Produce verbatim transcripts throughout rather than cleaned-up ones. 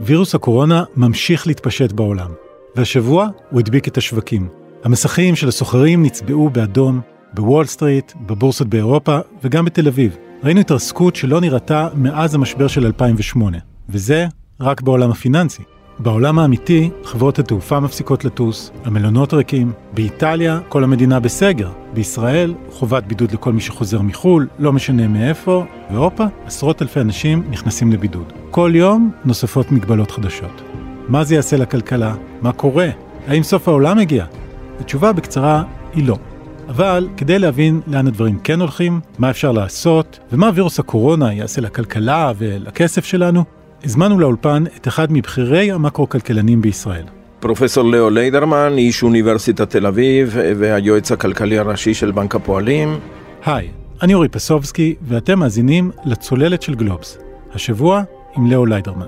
וירוס הקורונה ממשיך להתפשט בעולם, והשבוע הוא הדביק את השווקים. המסכים של הסוחרים נצבעו באדום, בוול סטריט, בבורסות באירופה וגם בתל אביב. ראינו התרסקות שלא נראתה מאז המשבר של אלפיים ושמונה, וזה רק בעולם הפיננסי. בעולם האמיתי, חברות התעופה מפסיקות לטוס, המלונות ריקים, באיטליה כל המדינה בסגר, בישראל חובת בידוד לכל מי שחוזר מחול, לא משנה מאיפה, ואירופה עשרות אלפי אנשים נכנסים לבידוד. כל יום נוספות מגבלות חדשות. מה זה יעשה לכלכלה? מה קורה? האם סוף העולם הגיע? התשובה בקצרה היא לא. אבל כדי להבין לאן הדברים כן הולכים, מה אפשר לעשות, ומה וירוס הקורונה יעשה לכלכלה ולכסף שלנו, הזמנו לאולפן את אחד מבחירי המקרו-כלכלנים בישראל. פרופסור לאו ליידרמן, איש אוניברסיטת תל אביב והיועץ הכלכלי הראשי של בנק הפועלים. היי, אני אורי פסובסקי ואתם מאזינים לצוללת של גלובס. השבוע עם לאו ליידרמן.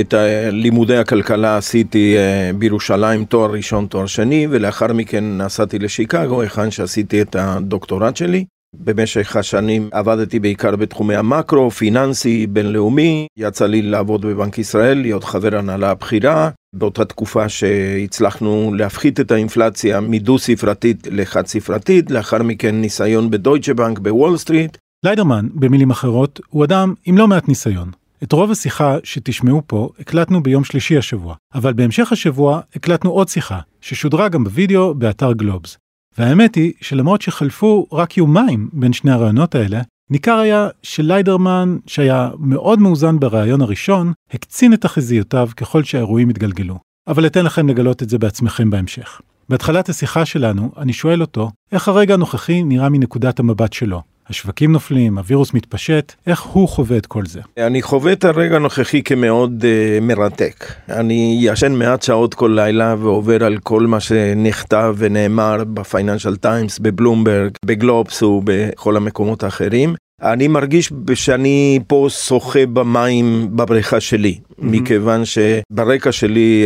את לימודי הכלכלה עשיתי בירושלים, תואר ראשון, תואר שני, ולאחר מכן נסעתי לשיקגו, היכן שעשיתי את הדוקטורט שלי. במשך השנים עבדתי בעיקר בתחומי המקרו, פיננסי, בינלאומי. יצא לי לעבוד בבנק ישראל, להיות חבר הנהלה הבכירה. באותה תקופה שהצלחנו להפחית את האינפלציה מדו ספרתית לחד ספרתית, לאחר מכן ניסיון בדויטשה בנק בוול סטריט. ליידרמן, במילים אחרות, הוא אדם עם לא מעט ניסיון. את רוב השיחה שתשמעו פה הקלטנו ביום שלישי השבוע, אבל בהמשך השבוע הקלטנו עוד שיחה, ששודרה גם בווידאו באתר גלובס. והאמת היא שלמרות שחלפו רק יומיים בין שני הרעיונות האלה, ניכר היה שליידרמן, שהיה מאוד מאוזן ברעיון הראשון, הקצין את תחזיותיו ככל שהאירועים התגלגלו. אבל אתן לכם לגלות את זה בעצמכם בהמשך. בהתחלת השיחה שלנו, אני שואל אותו, איך הרגע הנוכחי נראה מנקודת המבט שלו? השווקים נופלים, הווירוס מתפשט, איך הוא חווה את כל זה? אני חווה את הרגע הנוכחי כמאוד uh, מרתק. אני ישן מעט שעות כל לילה ועובר על כל מה שנכתב ונאמר בפייננשל טיימס, בבלומברג, בגלובס ובכל המקומות האחרים. אני מרגיש שאני פה שוחה במים בבריכה שלי, mm-hmm. מכיוון שברקע שלי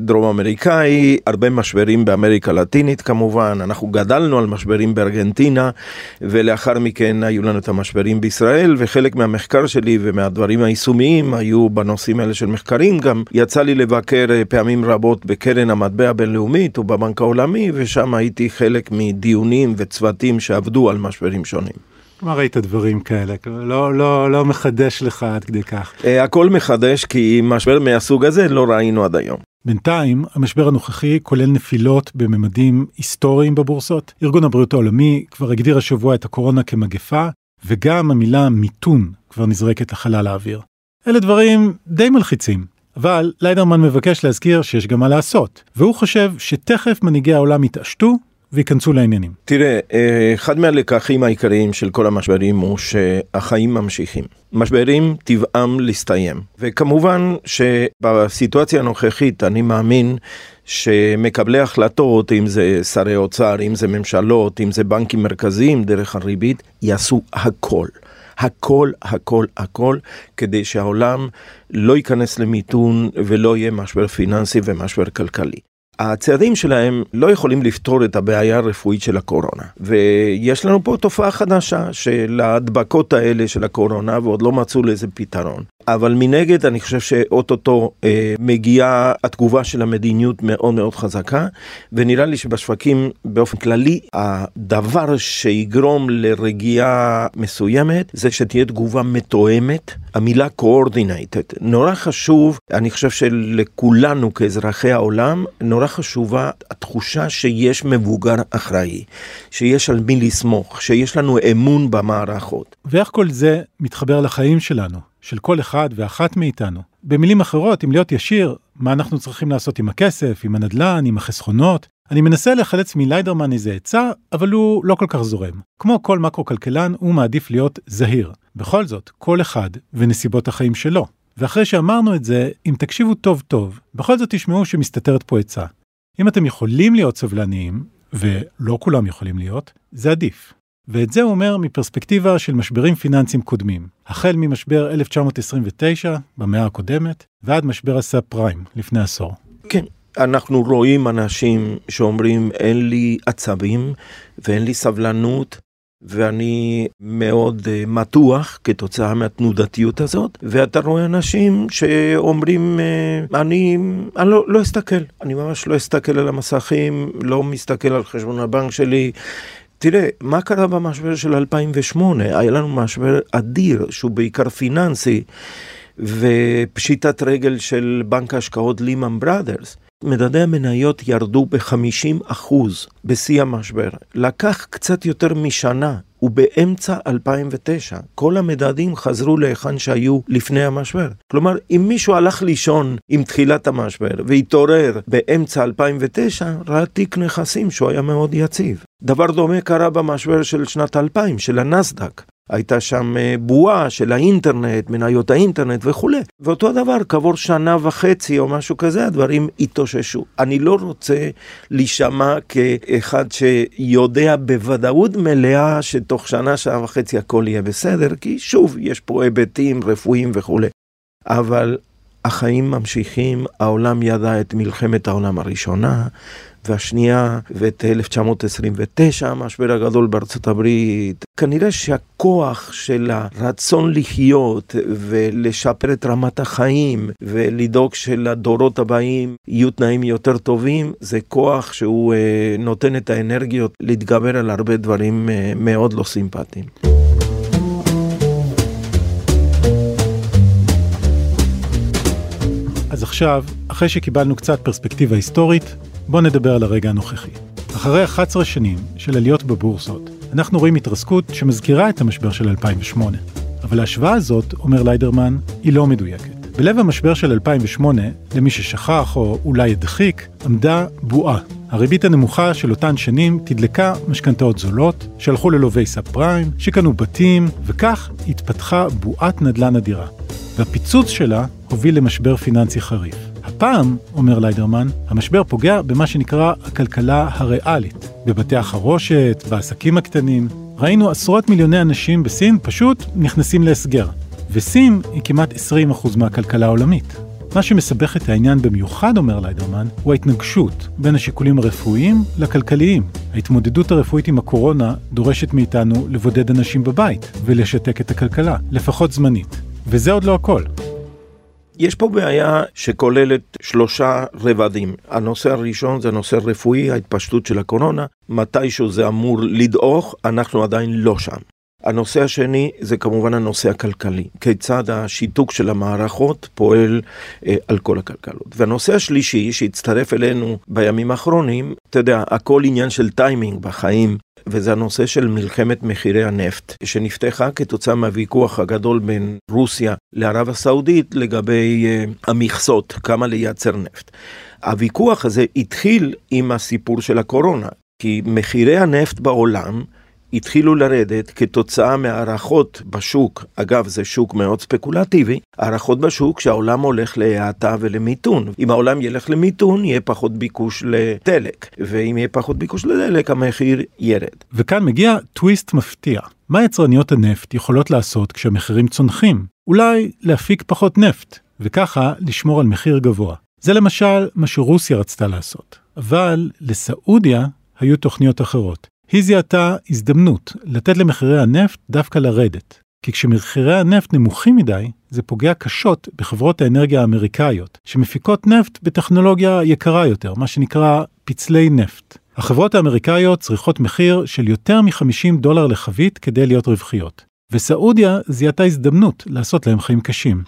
דרום אמריקאי, הרבה משברים באמריקה לטינית כמובן, אנחנו גדלנו על משברים בארגנטינה, ולאחר מכן היו לנו את המשברים בישראל, וחלק מהמחקר שלי ומהדברים היישומיים היו בנושאים האלה של מחקרים, גם יצא לי לבקר פעמים רבות בקרן המטבע הבינלאומית ובבנק העולמי, ושם הייתי חלק מדיונים וצוותים שעבדו על משברים שונים. מה ראית דברים כאלה? לא, לא, לא מחדש לך עד כדי כך. הכל מחדש כי משבר מהסוג הזה לא ראינו עד היום. בינתיים, המשבר הנוכחי כולל נפילות בממדים היסטוריים בבורסות. ארגון הבריאות העולמי כבר הגדיר השבוע את הקורונה כמגפה, וגם המילה מיתון כבר נזרקת לחלל האוויר. אלה דברים די מלחיצים. אבל ליידרמן מבקש להזכיר שיש גם מה לעשות, והוא חושב שתכף מנהיגי העולם יתעשתו, ויכנסו לעניינים. תראה, אחד מהלקחים העיקריים של כל המשברים הוא שהחיים ממשיכים. משברים טבעם להסתיים. וכמובן שבסיטואציה הנוכחית אני מאמין שמקבלי החלטות, אם זה שרי אוצר, אם זה ממשלות, אם זה בנקים מרכזיים דרך הריבית, יעשו הכל. הכל, הכל, הכל, כדי שהעולם לא ייכנס למיתון ולא יהיה משבר פיננסי ומשבר כלכלי. הצעדים שלהם לא יכולים לפתור את הבעיה הרפואית של הקורונה. ויש לנו פה תופעה חדשה של ההדבקות האלה של הקורונה, ועוד לא מצאו לזה פתרון. אבל מנגד אני חושב שאוטוטו אה, מגיעה התגובה של המדיניות מאוד מאוד חזקה, ונראה לי שבשווקים באופן כללי, הדבר שיגרום לרגיעה מסוימת, זה שתהיה תגובה מתואמת, המילה coordinated. נורא חשוב, אני חושב שלכולנו כאזרחי העולם, נורא חשובה התחושה שיש מבוגר אחראי, שיש על מי לסמוך, שיש לנו אמון במערכות. ואיך כל זה מתחבר לחיים שלנו? של כל אחד ואחת מאיתנו. במילים אחרות, אם להיות ישיר, מה אנחנו צריכים לעשות עם הכסף, עם הנדלן, עם החסכונות? אני מנסה לחלץ מליידרמן איזה עצה, אבל הוא לא כל כך זורם. כמו כל מקרו-כלכלן, הוא מעדיף להיות זהיר. בכל זאת, כל אחד ונסיבות החיים שלו. ואחרי שאמרנו את זה, אם תקשיבו טוב טוב, בכל זאת תשמעו שמסתתרת פה עצה. אם אתם יכולים להיות סבלניים, ולא כולם יכולים להיות, זה עדיף. ואת זה הוא אומר מפרספקטיבה של משברים פיננסיים קודמים, החל ממשבר אלף תשע מאות עשרים ותשע במאה הקודמת, ועד משבר הסאב פריים לפני עשור. כן, אנחנו רואים אנשים שאומרים אין לי עצבים ואין לי סבלנות, ואני מאוד מתוח כתוצאה מהתנודתיות הזאת, ואתה רואה אנשים שאומרים, אני, אני לא, לא אסתכל, אני ממש לא אסתכל על המסכים, לא מסתכל על חשבון הבנק שלי. תראה, מה קרה במשבר של אלפיים ושמונה? היה לנו משבר אדיר, שהוא בעיקר פיננסי, ופשיטת רגל של בנק ההשקעות לימן בראדרס. מדדי המניות ירדו ב-חמישים אחוז בשיא המשבר. לקח קצת יותר משנה, ובאמצע אלפיים ותשע כל המדדים חזרו להיכן שהיו לפני המשבר. כלומר, אם מישהו הלך לישון עם תחילת המשבר והתעורר באמצע אלפיים ותשע, ראה תיק נכסים שהוא היה מאוד יציב. דבר דומה קרה במשבר של שנת אלפיים, של הנסדק. הייתה שם בועה של האינטרנט, מניות האינטרנט וכו'. ואותו דבר, כעבור שנה וחצי או משהו כזה, הדברים התאוששו. אני לא רוצה להישמע כאחד שיודע בוודאות מלאה שתוך שנה, שעה וחצי הכל יהיה בסדר, כי שוב, יש פה היבטים רפואיים וכו'. אבל החיים ממשיכים, העולם ידע את מלחמת העולם הראשונה, והשנייה, ואת אלף תשע מאות עשרים ותשע, המשבר הגדול בארצות הברית. כנראה שהכוח של הרצון לחיות ולשפר את רמת החיים ולדאוג של הדורות הבאים יהיו תנאים יותר טובים, זה כוח שהוא אה, נותן את האנרגיות להתגבר על הרבה דברים אה, מאוד לא סימפטיים. אז עכשיו, אחרי שקיבלנו קצת פרספקטיבה היסטורית, בואו נדבר על הרגע הנוכחי. אחרי אחת עשרה שנים של עליות בבורסות, אנחנו רואים התרסקות שמזכירה את המשבר של אלפיים ושמונה. אבל ההשוואה הזאת, אומר ליידרמן, היא לא מדויקת. בלב המשבר של אלפיים ושמונה, למי ששכח או אולי ידחיק, עמדה בועה. הריבית הנמוכה של אותן שנים תדלקה משכנתאות זולות, שהלכו ללווי סאב פריים, שקנו בתים, וכך התפתחה בועת נדל"ן אדירה. והפיצוץ שלה הוביל למשבר פיננסי חריף. הפעם, אומר ליידרמן, המשבר פוגע במה שנקרא הכלכלה הריאלית. בבתי החרושת, בעסקים הקטנים, ראינו עשרות מיליוני אנשים בסין פשוט נכנסים להסגר. וסין היא כמעט עשרים אחוז מהכלכלה העולמית. מה שמסבך את העניין במיוחד, אומר ליידרמן, הוא ההתנגשות בין השיקולים הרפואיים לכלכליים. ההתמודדות הרפואית עם הקורונה דורשת מאיתנו לבודד אנשים בבית ולשתק את הכלכלה, לפחות זמנית. וזה עוד לא הכל. יש פה בעיה שכוללת שלושה רבדים. הנושא הראשון זה הנושא הרפואי, ההתפשטות של הקורונה. מתישהו זה אמור לדעוך, אנחנו עדיין לא שם. הנושא השני זה כמובן הנושא הכלכלי. כיצד השיתוק של המערכות פועל אה, על כל הכלכלות. והנושא השלישי שהצטרף אלינו בימים האחרונים, אתה יודע, הכל עניין של טיימינג בחיים. וזה הנושא של מלחמת מחירי הנפט, שנפתחה כתוצאה מהוויכוח הגדול בין רוסיה לערב הסעודית לגבי uh, המכסות, כמה לייצר נפט. הוויכוח הזה התחיל עם הסיפור של הקורונה, כי מחירי הנפט בעולם התחילו לרדת כתוצאה מהערכות בשוק, אגב זה שוק מאוד ספקולטיבי, הערכות בשוק שהעולם הולך להאטה ולמיתון. אם העולם ילך למיתון, יהיה פחות ביקוש לדלק, ואם יהיה פחות ביקוש לדלק, המחיר ירד. וכאן מגיע טוויסט מפתיע. מה יצרניות הנפט יכולות לעשות כשהמחירים צונחים? אולי להפיק פחות נפט, וככה לשמור על מחיר גבוה. זה למשל מה שרוסיה רצתה לעשות. אבל לסעודיה היו תוכניות אחרות. היא זיהתה הזדמנות לתת למחירי הנפט דווקא לרדת, כי כשמחירי הנפט נמוכים מדי, זה פוגע קשות בחברות האנרגיה האמריקאיות, שמפיקות נפט בטכנולוגיה יקרה יותר, מה שנקרא פצלי נפט. החברות האמריקאיות צריכות מחיר של יותר מ-חמישים דולר לחבית כדי להיות רווחיות, וסעודיה זיהתה הזדמנות לעשות להם חיים קשים.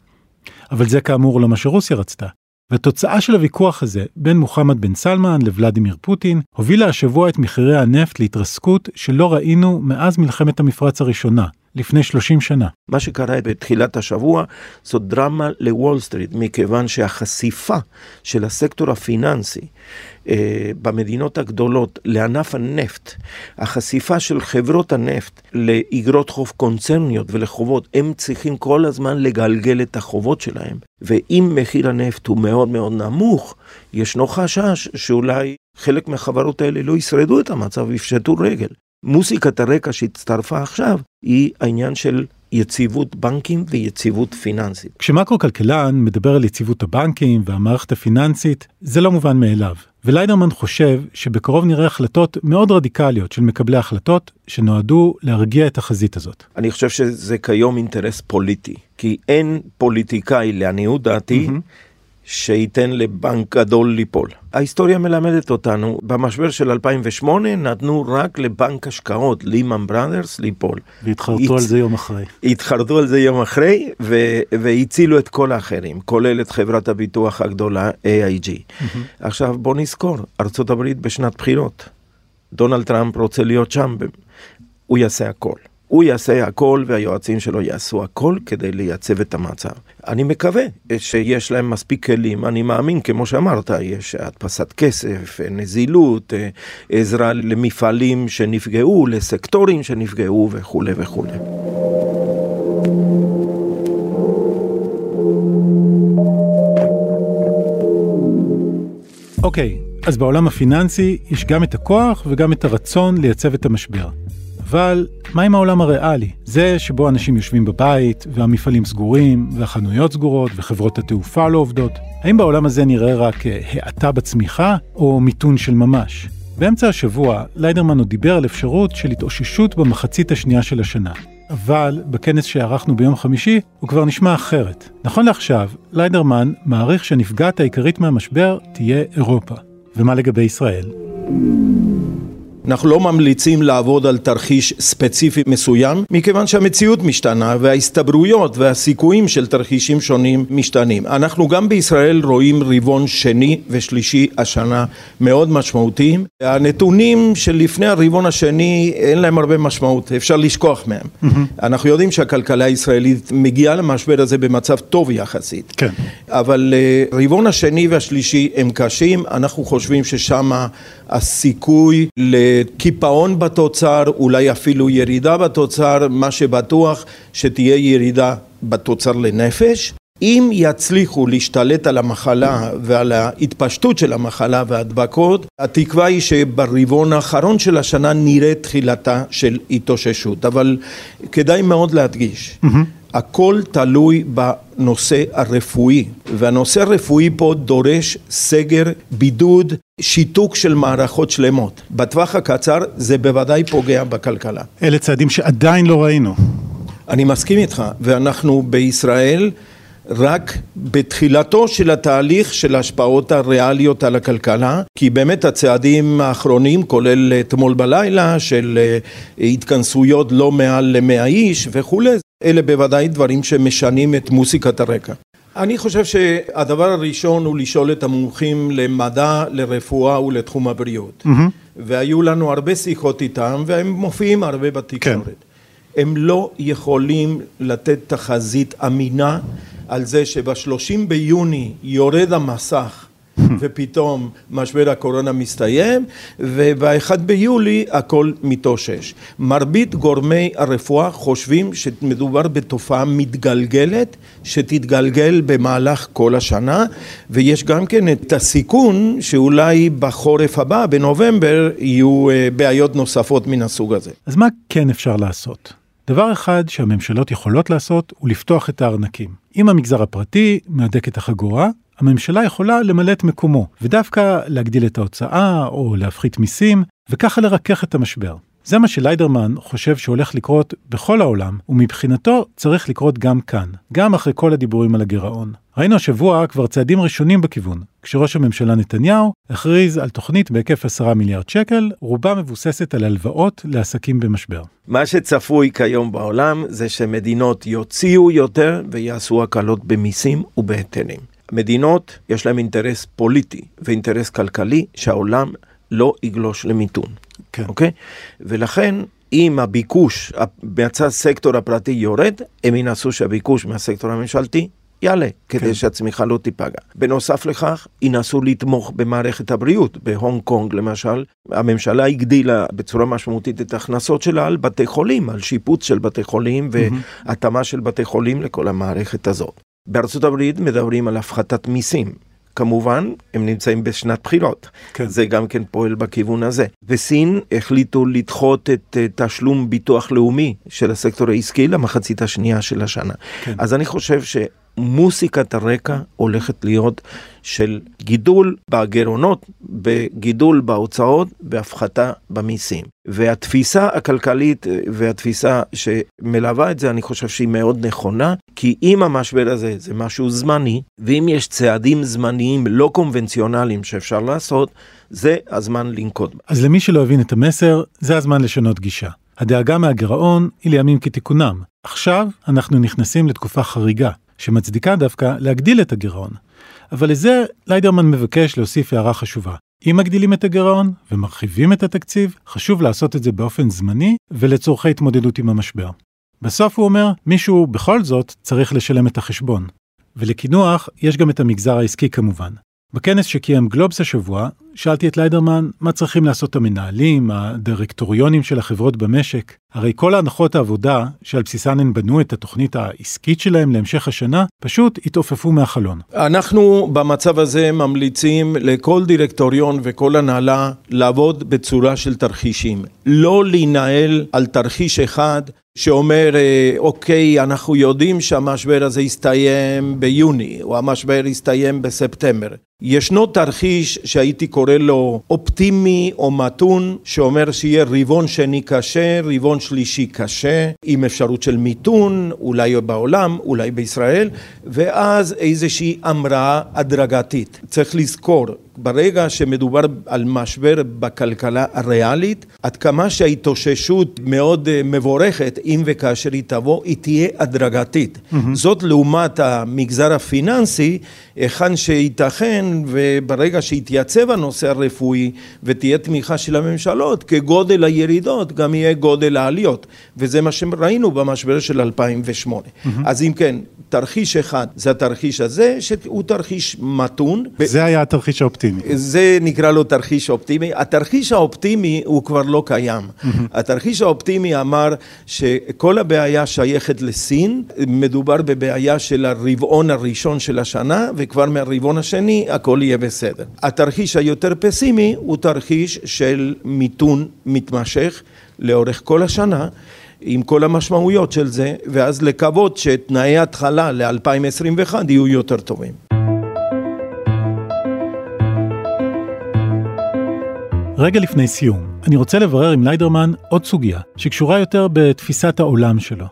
אבל זה כאמור לא מה שרוסיה רצתה. והתוצאה של הוויכוח הזה בין מוחמד בן סלמן לוולדימיר פוטין הובילה השבוע את מחירי הנפט להתרסקות שלא ראינו מאז מלחמת המפרץ הראשונה, לפני שלושים שנה. מה שקרה בתחילת השבוע זו דרמה לוול סטריט, מכיוון שהחשיפה של הסקטור הפיננסי אה, במדינות הגדולות לענף הנפט, החשיפה של חברות הנפט לאגרות חוב קונצרניות ולחובות, הם צריכים כל הזמן לגלגל את החובות שלהם. ואם מחיר הנפט הוא מאוד מאוד נמוך, ישנו חשש שאולי חלק מהחברות האלה לא ישרדו את המצב ויפשטו רגל. מוסיקת הרקע שהצטרפה עכשיו היא העניין של יציבות בנקים ויציבות פיננסית. כשמקרו-כלכלן מדבר על יציבות הבנקים והמערכת הפיננסית, זה לא מובן מאליו, וליידרמן חושב שבקרוב נראה החלטות מאוד רדיקליות של מקבלי החלטות שנועדו להרגיע את החזית הזאת. אני חושב שזה כיום אינטרס פוליטי, כי אין פוליטיקאי לעניות דעתי שייתן לבנק גדול ליפול. ההיסטוריה מלמדת אותנו, במשבר של אלפיים ושמונה נתנו רק לבנק השקעות, לימן בראדרס, ליפול. והתחרטו על זה יום אחרי. התחרטו על זה יום אחרי, והצילו את כל האחרים, כולל את חברת הביטוח הגדולה, איי איי ג'י. עכשיו בוא נזכור, ארצות הברית בשנת בחירות. דונלד טראמפ רוצה להיות שם, הוא יעשה הכל. הוא יעשה הכל והיועצים שלו יעשו הכל כדי לייצב את המצב. אני מקווה שיש להם מספיק כלים, אני מאמין, כמו שאמרת, יש הדפסת כסף, נזילות, עזרה למפעלים שנפגעו, לסקטורים שנפגעו וכו' וכו'. אוקיי, okay, אז בעולם הפיננסי יש גם את הכוח וגם את הרצון לייצב את המשבר. אבל מה עם העולם הריאלי? זה שבו אנשים יושבים בבית, והמפעלים סגורים, והחנויות סגורות, וחברות התעופה לא עובדות. האם בעולם הזה נראה רק העתה בצמיחה, או מיתון של ממש? באמצע השבוע, ליידרמן עוד דיבר על אפשרות של התאוששות במחצית השנייה של השנה. אבל בכנס שערכנו ביום חמישי, הוא כבר נשמע אחרת. נכון לעכשיו, ליידרמן מעריך שנפגעת העיקרית מהמשבר תהיה אירופה. ומה לגבי ישראל? אנחנו לא ממליצים לעבוד על תרחיש ספציפי מסוים, מכיוון שהמציאות משתנה וההסתברויות והסיכויים של תרחישים שונים משתנים. אנחנו גם בישראל רואים רבעון שני ושלישי השנה מאוד משמעותיים. הנתונים שלפני הרבעון השני אין להם הרבה משמעות, אפשר לשכוח מהם. Mm-hmm. אנחנו יודעים שהכלכלה הישראלית מגיעה למשבר הזה במצב טוב יחסית. כן. אבל רבעון השני והשלישי הם קשים, אנחנו חושבים ששם הסיכוי ל... קיפאון בתוצר, אולי אפילו ירידה בתוצר, מה שבטוח שתהיה ירידה בתוצר לנפש. אם יצליחו להשתלט על המחלה ועל ההתפשטות של המחלה וההדבקות, התקווה היא שברבעון האחרון של השנה נראה תחילתה של התאוששות. אבל כדאי מאוד להדגיש, mm-hmm. הכל תלוי בנושא הרפואי, והנושא הרפואי פה דורש סגר, בידוד, שיתוק של מערכות שלמות. בטווח הקצר זה בוודאי פוגע בכלכלה. אלה צעדים שעדיין לא ראינו. אני מסכים איתך, ואנחנו בישראל רק בתחילתו של התהליך של ההשפעות הריאליות על הכלכלה, כי באמת הצעדים האחרונים, כולל אתמול בלילה, של התכנסויות לא מעל מאה איש וכו', אלה בוודאי דברים שמשנים את מוסיקת הרקע. אני חושב שהדבר הראשון הוא לשאול את המומחים למדע, לרפואה ולתחום הבריאות. Mm-hmm. והיו לנו הרבה שיחות איתם, והם מופיעים הרבה בתקשורת. כן. הם לא יכולים לתת תחזית אמינה על זה שבשלושים ביוני יורד המסך, ופתאום משבר הקורונה מסתיים, ובאחד ביולי הכל מתאושש. מרבית גורמי הרפואה חושבים שמדובר בתופעה מתגלגלת, שתתגלגל במהלך כל השנה, ויש גם כן את הסיכון שאולי בחורף הבא, בנובמבר, יהיו בעיות נוספות מן הסוג הזה. אז מה כן אפשר לעשות? דבר אחד שהממשלות יכולות לעשות הוא לפתוח את הארנקים. אם המגזר הפרטי מהדק את החגורה, הממשלה יכולה למלא את מקומו, ודווקא להגדיל את ההוצאה או להפחית מיסים, וככה לרכך את המשבר. זה מה שליידרמן חושב שהולך לקרות בכל העולם, ומבחינתו צריך לקרות גם כאן, גם אחרי כל הדיבורים על הגירעון. ראינו השבוע כבר צעדים ראשונים בכיוון, כשראש הממשלה נתניהו הכריז על תוכנית בהיקף עשרה מיליארד שקל, רובה מבוססת על הלוואות לעסקים במשבר. מה שצפוי כיום בעולם זה שמדינות יוציאו יותר ויעשו הקלות במיסים ובהיטלים. מדינות יש להם אינטרס פוליטי ואינטרס כלכלי שהעולם לא יגלוש למיתון. כן. אוקיי? ולכן אם הביקוש מהצד הסקטור הפרטי יורד, הם ינסו שהביקוש מהסקטור הממשלתי יעלה, כדי כן. שהצמיחה לא תיפגע. בנוסף לכך, ינסו לתמוך במערכת הבריאות. בהונג קונג, למשל, הממשלה הגדילה בצורה משמעותית את ההכנסות שלה על בתי חולים, על שיפוץ של בתי חולים והתאמה של בתי חולים לכל המערכת הזאת. בארצות הברית מדברים על הפחתת מיסים. כמובן, הם נמצאים בשנת בחירות. כן. זה גם כן פועל בכיוון הזה. בסין החליטו לדחות את תשלום ביטוח לאומי של הסקטור העסקי למחצית השנייה של השנה. כן. אז אני חושב מוסיקת הרקע הולכת להיות של גידול בגירעונות, בגידול בהוצאות, בהפחתה במיסים. והתפיסה הכלכלית והתפיסה שמלווה את זה, אני חושב שהיא מאוד נכונה, כי אם המשבר הזה זה משהו זמני, ואם יש צעדים זמניים לא קונבנציונליים שאפשר לעשות, זה הזמן לנקוט. אז למי שלא הבין את המסר, זה הזמן לשנות גישה. הדאגה מהגירעון היא לימים כתיקונם. עכשיו אנחנו נכנסים לתקופה חריגה, שמצדיקה דווקא להגדיל את הגירעון. אבל לזה ליידרמן מבקש להוסיף הערה חשובה. אם מגדילים את הגירעון ומרחיבים את התקציב, חשוב לעשות את זה באופן זמני ולצורכי התמודדות עם המשבר. בסוף הוא אומר, מישהו בכל זאת צריך לשלם את החשבון. ולכינוח יש גם את המגזר העסקי כמובן. בכנס שקיים גלובס השבוע, שאלתי את ליידרמן מה צריכים לעשות המנהלים, הדירקטוריונים של החברות במשק. הרי כל ההנחות העבודה שעל בסיסן הן בנו את התוכנית העסקית שלהם להמשך השנה, פשוט התעופפו מהחלון. אנחנו במצב הזה ממליצים לכל דירקטוריון וכל הנהלה לעבוד בצורה של תרחישים. לא להינהל על תרחיש אחד שאומר, אוקיי, אנחנו יודעים שהמשבר הזה יסתיים ביוני, או המשבר יסתיים בספטמבר. ישנו תרחיש שהייתי קורא לו אופטימי או מתון, שאומר שיהיה רבעון שני קשה, רבעון שלישי קשה, עם אפשרות של מיתון, אולי בעולם, אולי בישראל, ואז איזושהי אמרה הדרגתית. צריך לזכור, ברגע שמדובר על משבר בכלכלה הריאלית, עד כמה שההתאוששות מאוד מבורכת, אם וכאשר היא תבוא, היא תהיה הדרגתית. Mm-hmm. זאת לעומת המגזר הפיננסי, היכן שייתכן, וברגע שהתייצב הנושא הרפואי, ותהיה תמיכה של הממשלות, כגודל הירידות גם יהיה גודל העליות. וזה מה שראינו במשבר של אלפיים ושמונה. Mm-hmm. אז אם כן, תרחיש אחד, זה התרחיש הזה, שהוא תרחיש מתון. זה היה התרחיש האופטימי. זה נקרא לו תרחיש אופטימי. התרחיש האופטימי הוא כבר לא קיים. התרחיש האופטימי אמר שכל הבעיה שייכת לסין, מדובר בבעיה של הרבעון הראשון של השנה, וכבר מהרבעון השני הכל יהיה בסדר. התרחיש היותר פסימי הוא תרחיש של מיתון מתמשך לאורך כל השנה, עם כל המשמעויות של זה, ואז לקוות שתנאי התחלה ל-אלפיים עשרים ואחת יהיו יותר טובים. רגע לפני סיום, אני רוצה לברר עם ליידרמן עוד סוגיה, שקשורה יותר בתפיסת העולם שלו.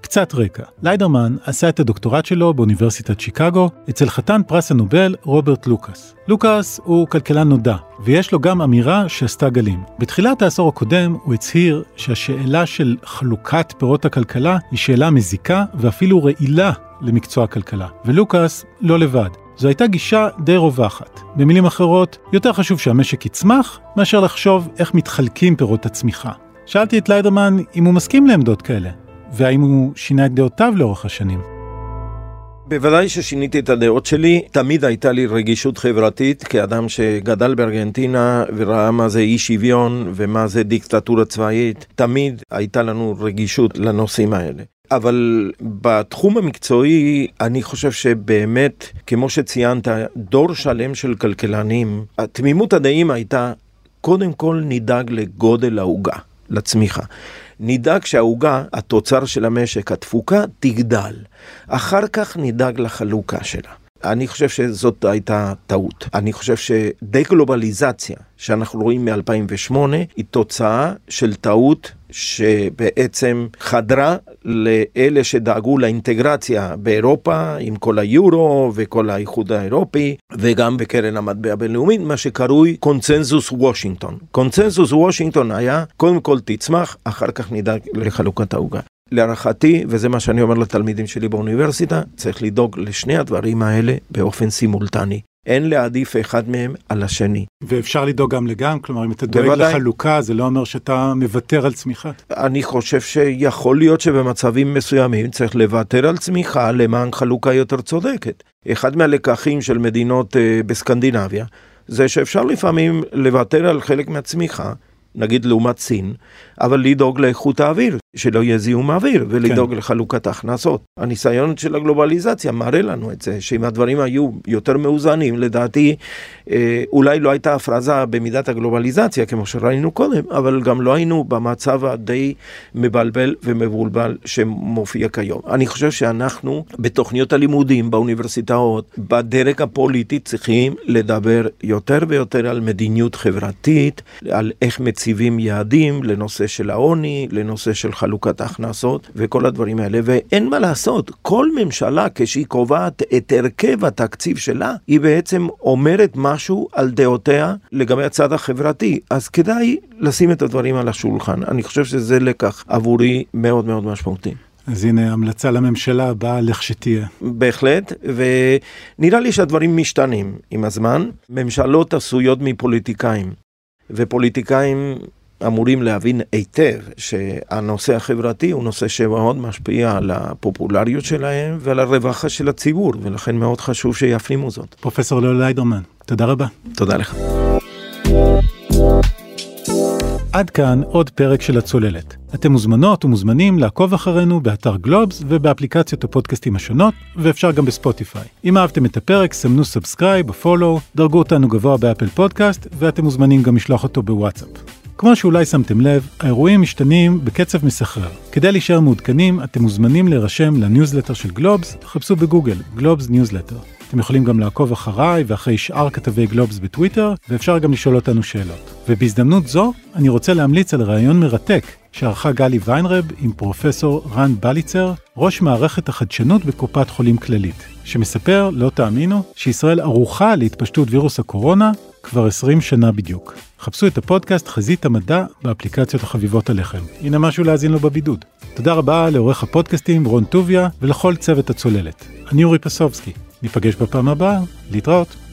קצת רקע, ליידרמן עשה את הדוקטורט שלו באוניברסיטת שיקגו, אצל חתן פרס הנובל רוברט לוקאס. לוקאס הוא כלכלן נודע, ויש לו גם אמירה שעשתה גלים. בתחילת העשור הקודם הוא הצהיר שהשאלה של חלוקת פירות הכלכלה היא שאלה מזיקה ואפילו רעילה למקצוע הכלכלה, ולוקאס לא לבד. זו הייתה גישה די רווחת. במילים אחרות, יותר חשוב שהמשק יצמח, מאשר לחשוב איך מתחלקים פירות הצמיחה. שאלתי את ליידרמן אם הוא מסכים לעמדות כאלה, והאם הוא שינה את דעותיו לאורך השנים. בוודאי ששיניתי את הדעות שלי, תמיד הייתה לי רגישות חברתית, כאדם שגדל בארגנטינה וראה מה זה אי שוויון ומה זה דיקטטורה צבאית, תמיד הייתה לנו רגישות לנושאים האלה. אבל בתחום המקצועי אני חושב שבאמת, כמו שציינת, דור שלם של כלכלנים, התמימות הדעים הייתה, קודם כל נדאג לגודל העוגה, לצמיחה. נדאג שהעוגה, התוצר של המשק, התפוקה, תגדל. אחר כך נדאג לחלוקה שלה. אני חושב שזאת הייתה טעות. אני חושב שדי-גלובליזציה שאנחנו רואים מ-אלפיים ושמונה היא תוצאה של טעות שבעצם חדרה לאלה שדאגו לאינטגרציה באירופה, עם כל היורו וכל האיחוד האירופי, וגם בקרן המטבע הבינלאומית, מה שקרוי קונצנזוס וושינגטון. קונצנזוס וושינגטון היה, קודם כל תצמח, אחר כך נדאג לחלוקת העוגה. להערכתי, וזה מה שאני אומר לתלמידים שלי באוניברסיטה, צריך לדאוג לשני הדברים האלה באופן סימולטני. אין להעדיף אחד מהם על השני. ואפשר לדאוג גם לגם, כלומר, אם אתה דואג לחלוקה, זה לא אומר שאתה מוותר על צמיחה. אני חושב שיכול להיות שבמצבים מסוימים צריך לוותר על צמיחה למען חלוקה יותר צודקת. אחד מהלקחים של מדינות בסקנדינביה, זה שאפשר לפעמים לוותר על חלק מהצמיחה, נגיד לעומת סין, אבל לדאוג לאיכות האוויר, שלא יהיה זיהום האוויר, ולדאוג כן. לחלוקת ההכנסות. הניסיון של הגלובליזציה מראה לנו את זה, שאם הדברים היו יותר מאוזנים, לדעתי, אולי לא הייתה הפרזה במידת הגלובליזציה, כמו שראינו קודם, אבל גם לא היינו במצב הדי מבלבל ומבולבל שמופיע כיום. אני חושב שאנחנו, בתוכניות הלימודים, באוניברסיטאות, בדרג הפוליטי, צריכים לדבר יותר ויותר על מדיניות חברתית, על איך מציבים יעדים לנושא של העוני, לנושא של חלוקת ההכנסות וכל הדברים האלה, ואין מה לעשות, כל ממשלה כשהיא קובעת את הרכב התקציב שלה, היא בעצם אומרת משהו על דעותיה לגבי הצד החברתי, אז כדאי לשים את הדברים על השולחן. אני חושב שזה לקח עבורי מאוד מאוד משמעותי. אז הנה, המלצה לממשלה הבאה לכשתהיה. בהחלט, ונראה לי שהדברים משתנים עם הזמן. ממשלות עשויות מפוליטיקאים, ופוליטיקאים אמורים להבין היטב שהנושא החברתי הוא נושא שמאוד משפיע על הפופולריות שלהם ועל הרווחה של הציבור, ולכן מאוד חשוב שיפנימו זאת. פרופסור ליאו ליידרמן, תודה רבה. תודה לך. עד כאן עוד פרק של הצוללת. אתם מוזמנות ומוזמנים לעקוב אחרינו באתר גלובס ובאפליקציות הפודקאסטים השונות, ואפשר גם בספוטיפיי. אם אהבתם את הפרק, סמנו סאבסקרייב, פולו, דרגו אותנו גבוה באפל פודקאסט, ואתם מוזמנים גם לשלוח אותו בוואטסאפ. כמו שאולי שמתם לב, האירועים משתנים בקצב מסחרר. כדי להישאר מעודכנים, אתם מוזמנים להירשם לניוזלטר של גלובס, חפשו בגוגל, גלובס ניוזלטר. אתם יכולים גם לעקוב אחריי ואחרי שאר כתבי גלובס בטוויטר, ואפשר גם לשאול אותנו שאלות. ובהזדמנות זו, אני רוצה להמליץ על רעיון מרתק, שערכה גלי ויינרב עם פרופסור רן בליצר, ראש מערכת החדשנות בקופת חולים כללית, שמספר, לא תאמינו, שישראל ערוכה להתפשטות וירוס הקורונה כבר עשרים שנה בדיוק. חפשו את הפודקאסט חזית המדע באפליקציות החביבות עליכם. הנה משהו להזין לו בבידוד. תודה רבה לעורך הפודקאסטים רון טוביה ולכל צוות הצוללת. אני אורי פסובסקי. ניפגש בפעם הבאה, להתראות.